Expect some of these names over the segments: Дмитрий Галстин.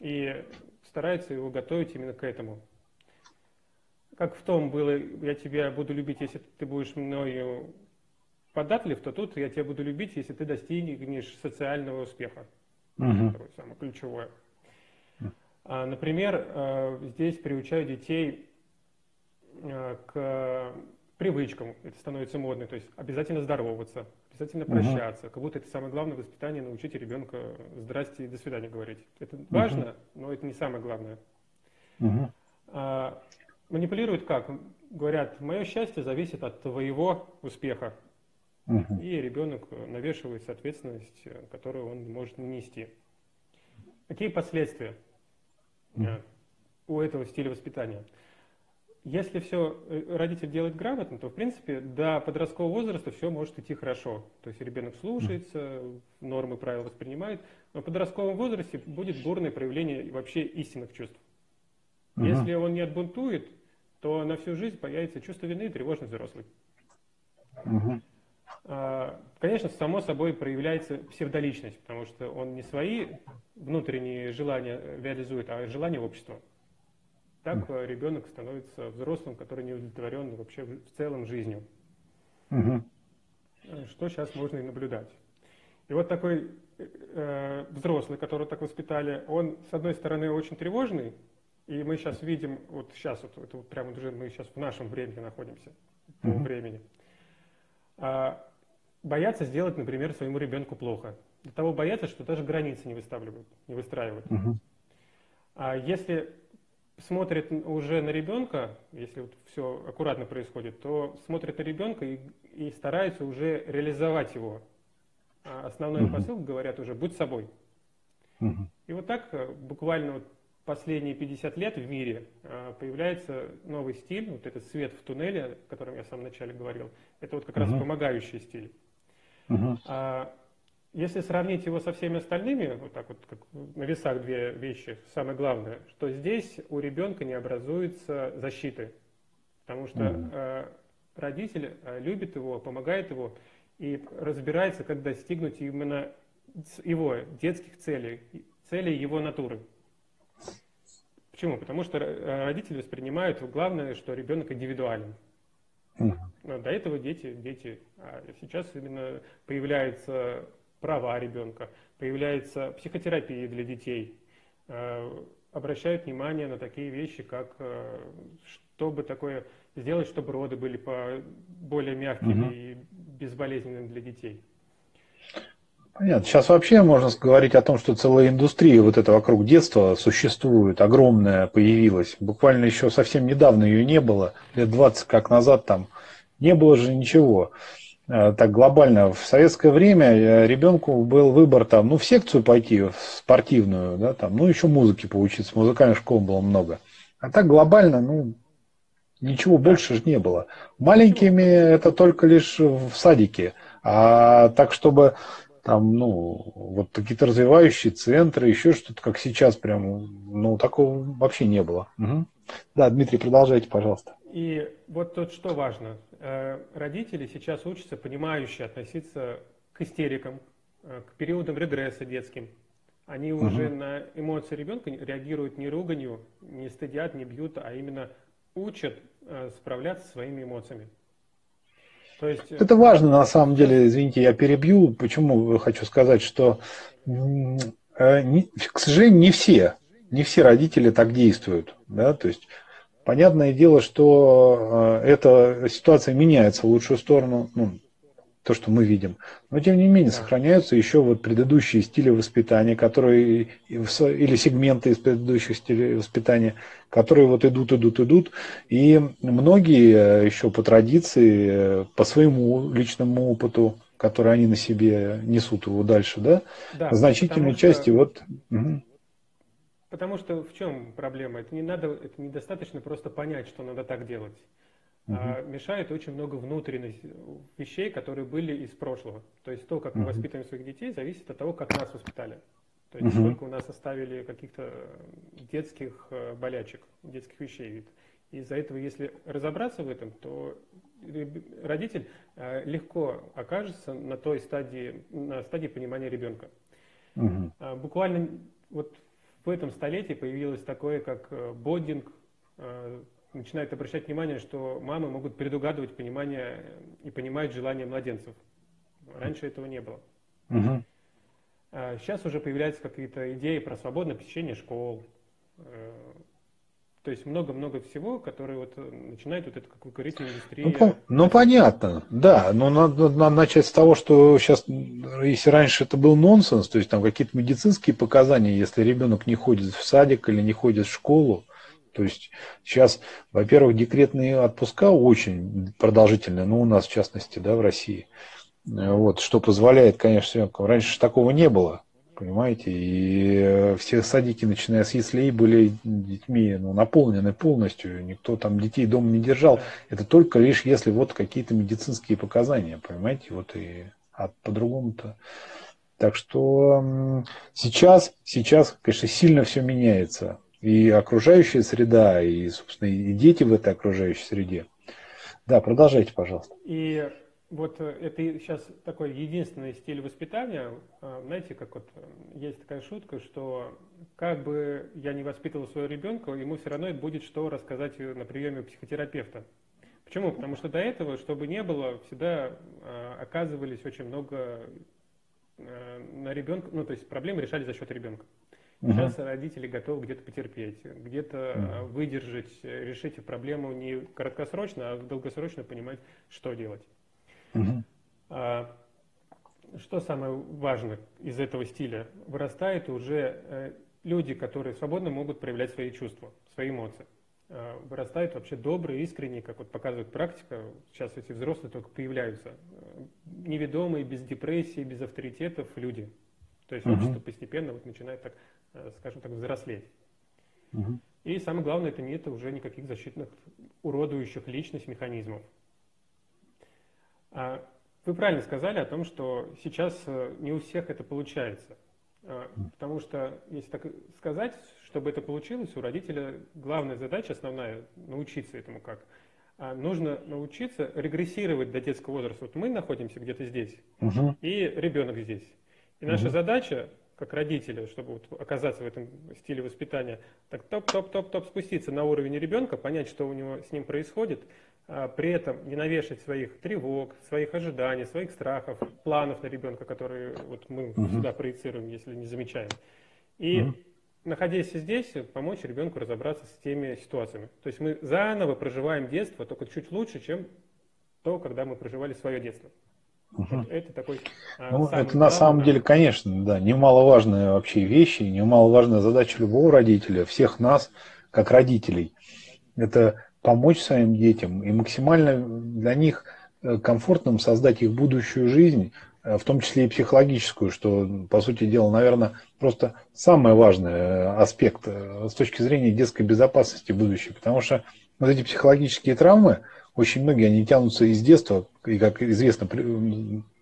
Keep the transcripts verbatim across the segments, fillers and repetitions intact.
и старается его готовить именно к этому. Как в том было «я тебя буду любить, если ты будешь мною податлив», то тут «я тебя буду любить, если ты достигнешь социального успеха». Uh-huh. Это самое ключевое. А, например, здесь приучаю детей к привычкам, это становится модно, то есть обязательно здороваться, обязательно прощаться, uh-huh. как будто это самое главное воспитание — научить ребенка «здрасте» и «до свидания» говорить. Это uh-huh. важно, но это не самое главное. Uh-huh. а, манипулируют как? Говорят, мое счастье зависит от твоего успеха. Uh-huh. И ребенок навешивает ответственность, которую он может нести. Какие последствия uh-huh. у этого стиля воспитания? Если все родитель делает грамотно, то, в принципе, до подросткового возраста все может идти хорошо. То есть ребенок слушается, нормы, правила воспринимает. Но в подростковом возрасте будет бурное проявление вообще истинных чувств. Uh-huh. Если он не отбунтует, то на всю жизнь появится чувство вины и тревожность взрослой. Uh-huh. Конечно, само собой проявляется псевдоличность, потому что он не свои внутренние желания реализует, а желания общества. Так ребенок становится взрослым, который не удовлетворен вообще в целом жизнью. Угу. Что сейчас можно и наблюдать. И вот такой э, взрослый, которого так воспитали, он, с одной стороны, очень тревожный, и мы сейчас видим, вот сейчас, вот, это вот прямо уже мы сейчас в нашем времени находимся, по угу. времени, а, боятся сделать, например, своему ребенку плохо. До того боятся, что даже границы не выставляют, не выстраивают. Угу. А если смотрит уже на ребенка, если вот все аккуратно происходит, то смотрит на ребенка и, и старается уже реализовать его. А основной uh-huh. посыл, говорят уже, будь собой. Uh-huh. И вот так буквально вот последние пятьдесят лет в мире появляется новый стиль, вот этот свет в туннеле, о котором я в самом начале говорил, это вот как uh-huh. раз помогающий стиль. Uh-huh. А, если сравнить его со всеми остальными, вот так вот, как на весах две вещи, самое главное, что здесь у ребенка не образуется защиты, потому что mm-hmm. э, родитель любит его, помогает его и разбирается, как достигнуть именно его детских целей, целей его натуры. Почему? Потому что родители воспринимают главное, что ребенок индивидуален. Mm-hmm. До этого дети, дети, а сейчас именно появляется права ребенка, появляется психотерапия для детей, э, обращают внимание на такие вещи, как э, что бы такое сделать, чтобы роды были по, более мягкими угу. и безболезненными для детей. Понятно. Сейчас вообще можно говорить о том, что целая индустрия вот это вокруг детства существует, огромная появилась. Буквально еще совсем недавно ее не было, лет двадцать как назад там не было же ничего. Так глобально, в советское время ребенку был выбор там, ну, в секцию пойти, в спортивную, да, там, ну, еще музыки поучиться, музыкальных школ было много. А так глобально, ну, ничего больше же не было. Маленькими это только лишь в садике, а так, чтобы там, ну, вот какие-то развивающие центры, еще что-то, как сейчас прям, ну, такого вообще не было. Угу. Да, Дмитрий, продолжайте, пожалуйста. И вот тут что важно. Родители сейчас учатся понимающе относиться к истерикам, к периодам регресса детским. Они угу. уже на эмоции ребенка реагируют не руганью, не стыдят, не бьют, а именно учат справляться со своими эмоциями. То есть... Это важно, на самом деле, извините, я перебью. Почему хочу сказать, что, к сожалению, не все, не все родители так действуют, да, то есть... Понятное дело, что эта ситуация меняется в лучшую сторону, ну, то, что мы видим. Но, тем не менее, сохраняются еще вот предыдущие стили воспитания, которые, или сегменты из предыдущих стилей воспитания, которые вот идут, идут, идут. И многие еще по традиции, по своему личному опыту, который они на себе несут его дальше, да, да, значительной части что... вот... Угу. Потому что в чем проблема? Это не надо, это недостаточно просто понять, что надо так делать. Угу. А мешает очень много внутренних вещей, которые были из прошлого. То есть то, как угу. мы воспитываем своих детей, зависит от того, как нас воспитали. То есть угу. сколько у нас оставили каких-то детских болячек, детских вещей. Из-за этого, если разобраться в этом, то родитель легко окажется на той стадии, на стадии понимания ребенка. Угу. Буквально вот... в этом столетии появилось такое, как бондинг. Начинает обращать внимание, что мамы могут предугадывать понимание и понимать желания младенцев. Раньше этого не было. Угу. Сейчас уже появляются какие-то идеи про свободное посещение школ. То есть много-много всего, которое вот начинает вот эту курительную индустрию. Ну, ну понятно, да. Но надо, надо начать с того, что сейчас, если раньше это был нонсенс, то есть там какие-то медицинские показания, если ребенок не ходит в садик или не ходит в школу. То есть сейчас, во-первых, декретные отпуска очень продолжительные, ну у нас в частности, да, в России. Вот, что позволяет, конечно, съемкам. Раньше такого не было. Понимаете, и все садики, начиная с яслей, были детьми ну, наполнены полностью, никто там детей дома не держал. Это только лишь если вот какие-то медицинские показания, понимаете, вот и а по-другому-то. Так что сейчас, сейчас, конечно, сильно все меняется. И окружающая среда, и, собственно, и дети в этой окружающей среде. Да, продолжайте, пожалуйста. И... Вот это сейчас такой единственный стиль воспитания. Знаете, как вот есть такая шутка, что как бы я ни воспитывал своего ребенка, ему все равно будет что рассказать на приеме у психотерапевта. Почему? Потому что до этого, чтобы не было, всегда оказывались очень много на ребенка, ну то есть проблемы решали за счет ребенка. Сейчас родители готовы где-то потерпеть, где-то выдержать, решить проблему не краткосрочно, а долгосрочно понимать, что делать. Uh-huh. Что самое важное из этого стиля? Вырастают уже люди, которые свободно могут проявлять свои чувства, свои эмоции. Вырастают вообще добрые, искренние, как вот показывает практика. Сейчас эти взрослые только появляются. Неведомые, без депрессии, без авторитетов люди. То есть uh-huh. общество постепенно вот начинает, так, скажем так, взрослеть. Uh-huh. И самое главное, это нет уже никаких защитных, уродующих личность механизмов. Вы правильно сказали о том, что сейчас не у всех это получается. Потому что, если так сказать, чтобы это получилось, у родителя главная задача, основная, научиться этому как. Нужно научиться регрессировать до детского возраста. Вот мы находимся где-то здесь, угу. и ребенок здесь. И наша угу. задача, как родителя, чтобы вот оказаться в этом стиле воспитания, так топ-топ-топ-топ спуститься на уровень ребенка, понять, что у него с ним происходит, при этом не навешать своих тревог, своих ожиданий, своих страхов, планов на ребенка, которые вот мы Uh-huh. сюда проецируем, если не замечаем. И, Uh-huh. находясь здесь, помочь ребенку разобраться с теми ситуациями. То есть мы заново проживаем детство, только чуть лучше, чем то, когда мы проживали свое детство. Uh-huh. Это такой... Ну, самый это главный, на самом деле, конечно, да, немаловажная вообще вещь, немаловажная задача любого родителя, всех нас, как родителей. Это... помочь своим детям и максимально для них комфортным создать их будущую жизнь, в том числе и психологическую, что, по сути дела, наверное, просто самый важный аспект с точки зрения детской безопасности будущей. Потому что вот эти психологические травмы, очень многие, они тянутся из детства, и, как известно,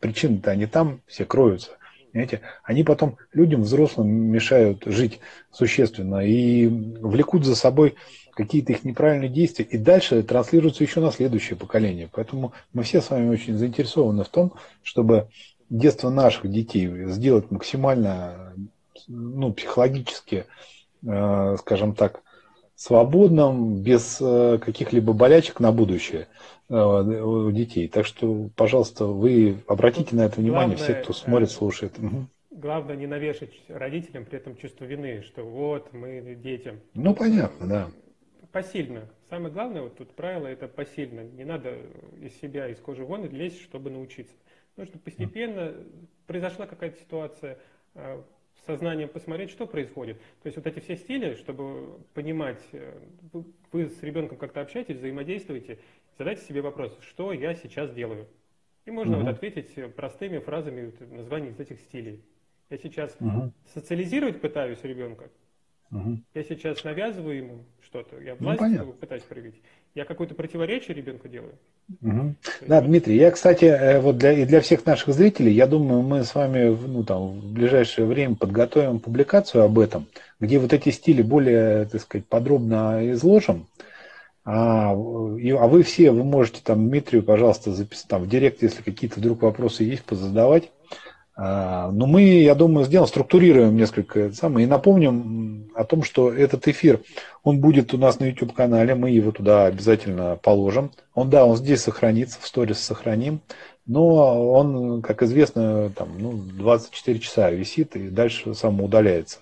причины-то они там все кроются. Понимаете? Они потом людям, взрослым, мешают жить существенно и влекут за собой какие-то их неправильные действия, и дальше транслируются еще на следующее поколение. Поэтому мы все с вами очень заинтересованы в том, чтобы детство наших детей сделать максимально ну, психологически, э, скажем так, свободным, без э, каких-либо болячек на будущее э, у детей. Так что, пожалуйста, вы обратите на это внимание, главное, все, кто смотрит, слушает. Главное не навешать родителям при этом чувство вины, что вот мы детям. Ну, понятно, да. Посильно. Самое главное, вот тут правило, это посильно. Не надо из себя, из кожи вон лезть, чтобы научиться. Потому что постепенно произошла какая-то ситуация, сознанием посмотреть, что происходит. То есть вот эти все стили, чтобы понимать, вы с ребенком как-то общаетесь, взаимодействуете, задайте себе вопрос, что я сейчас делаю. И можно угу. вот ответить простыми фразами, вот, названий этих стилей. Я сейчас угу. социализировать пытаюсь ребенка. Угу. Я сейчас навязываю ему что-то, я власть ну, пытаюсь проявить. Я какое-то противоречие ребенку делаю. Угу. Да, есть... Дмитрий, я, кстати, вот для, и для всех наших зрителей, я думаю, мы с вами ну, там, в ближайшее время подготовим публикацию об этом, где вот эти стили более, так сказать, подробно изложим. А, и, а вы все, вы можете там Дмитрию, пожалуйста, записать там в директ, если какие-то вдруг вопросы есть, позадавать. Но мы, я думаю, сделаем, структурируем несколько самое, и напомним о том, что этот эфир, он будет у нас на YouTube-канале, мы его туда обязательно положим. Он, да, он здесь сохранится, в сторис сохраним, но он, как известно, там, ну, двадцать четыре часа висит и дальше самоудаляется.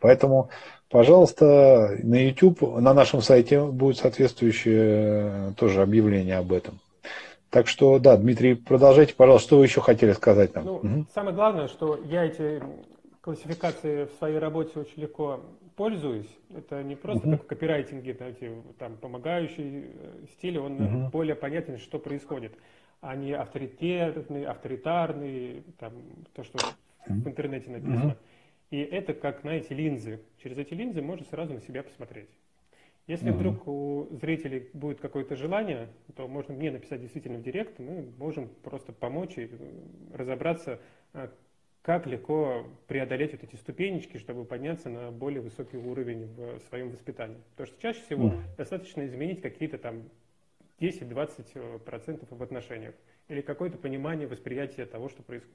Поэтому, пожалуйста, на YouTube, на нашем сайте будет соответствующее тоже объявление об этом. Так что, да, Дмитрий, продолжайте, пожалуйста, что вы еще хотели сказать нам? Ну, угу. Самое главное, что я эти классификации в своей работе очень легко пользуюсь. Это не просто угу. как в копирайтинге, знаете, там помогающий стиль, он угу. более понятен, что происходит. А не авторитетный, авторитарный, там, то, что угу. в интернете написано. Угу. И это как, знаете, линзы. Через эти линзы можно сразу на себя посмотреть. Если вдруг у зрителей будет какое-то желание, то можно мне написать действительно в директ, мы можем просто помочь и разобраться, как легко преодолеть вот эти ступенечки, чтобы подняться на более высокий уровень в своем воспитании. Потому что чаще всего mm. достаточно изменить какие-то там десять-двадцать процентов в отношениях или какое-то понимание, восприятие того, что происходит.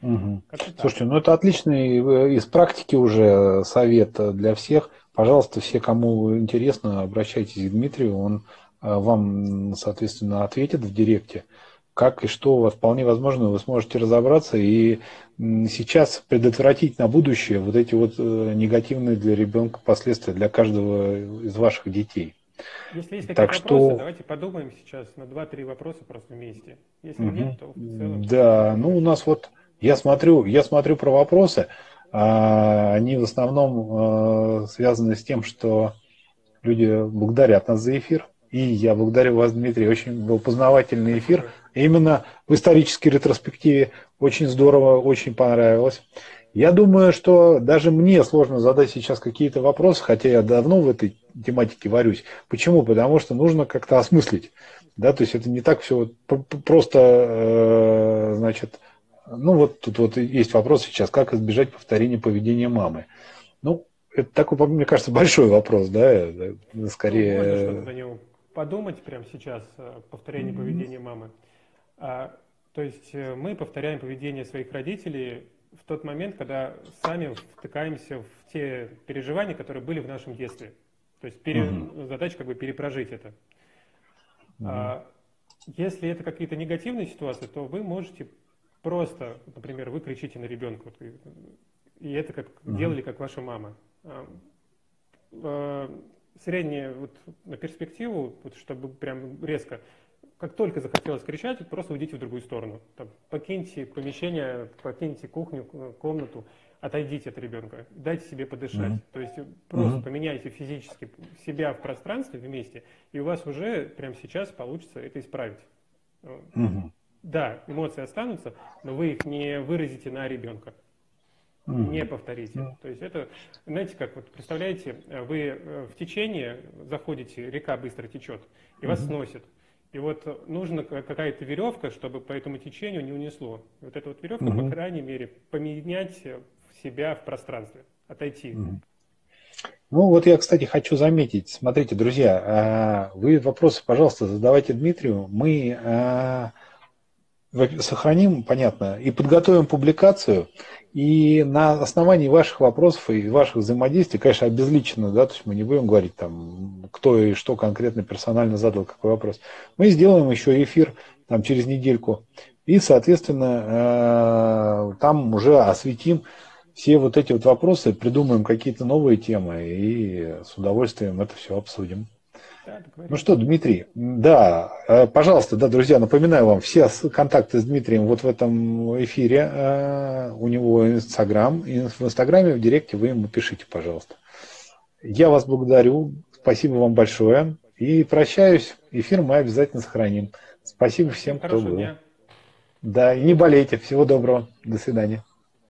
Угу. Слушайте, ну это отличный из практики уже совет для всех. Пожалуйста, все, кому интересно, обращайтесь к Дмитрию, он вам, соответственно, ответит в директе, как и что у вас вполне возможно, вы сможете разобраться и сейчас предотвратить на будущее вот эти вот негативные для ребенка последствия для каждого из ваших детей. Если есть какие-то вопросы, что... давайте подумаем сейчас на два-три вопроса просто вместе. Если угу. нет, то в целом... Да, ну у нас вот... Я смотрю, я смотрю про вопросы, они в основном связаны с тем, что люди благодарят нас за эфир, и я благодарю вас, Дмитрий, очень был познавательный эфир, именно в исторической ретроспективе, очень здорово, очень понравилось. Я думаю, что даже мне сложно задать сейчас какие-то вопросы, хотя я давно в этой тематике варюсь. Почему? Потому что нужно как-то осмыслить, да, то есть это не так все просто, значит... Ну, вот тут вот есть вопрос сейчас, как избежать повторения поведения мамы. Ну, это такой, мне кажется, большой вопрос, да, скорее... Ну, можно что-то на него подумать прямо сейчас, повторение mm-hmm. поведения мамы. А, то есть мы повторяем поведение своих родителей в тот момент, когда сами втыкаемся в те переживания, которые были в нашем детстве. То есть пере... mm-hmm. задача как бы перепрожить это. Mm-hmm. а, если это какие-то негативные ситуации, то вы можете... Просто, например, вы кричите на ребенка, и это как Mm-hmm. делали, как ваша мама. Средняя вот, на перспективу, вот, чтобы прям резко, как только захотелось кричать, просто уйдите в другую сторону. Там, покиньте помещение, покиньте кухню, комнату, отойдите от ребенка, дайте себе подышать. Mm-hmm. То есть просто Mm-hmm. поменяйте физически себя в пространстве вместе, и у вас уже прямо сейчас получится это исправить. Mm-hmm. Да, эмоции останутся, но вы их не выразите на ребенка, mm-hmm. не повторите. Mm-hmm. То есть это, знаете, как вот представляете, вы в течение заходите, река быстро течет, и mm-hmm. вас сносит. И вот нужна какая-то веревка, чтобы по этому течению не унесло. Вот эту вот веревку, mm-hmm. по крайней мере, поменять себя в пространстве, отойти. Mm-hmm. Ну вот я, кстати, хочу заметить, смотрите, друзья, вы вопросы, пожалуйста, задавайте Дмитрию, мы... сохраним, понятно, и подготовим публикацию, и на основании ваших вопросов и ваших взаимодействий, конечно, обезличенно, да, то есть мы не будем говорить там, кто и что конкретно персонально задал какой вопрос, мы сделаем еще эфир там через недельку, и, соответственно, там уже осветим все вот эти вот вопросы, придумаем какие-то новые темы, и с удовольствием это все обсудим. Ну что, Дмитрий, да, пожалуйста, да, друзья, напоминаю вам, все контакты с Дмитрием вот в этом эфире, у него Инстаграм, и в Инстаграме, в Директе вы ему пишите, пожалуйста. Я вас благодарю, спасибо вам большое, и прощаюсь, эфир мы обязательно сохраним. Спасибо всем, кто был. Да, и не болейте, всего доброго, до свидания.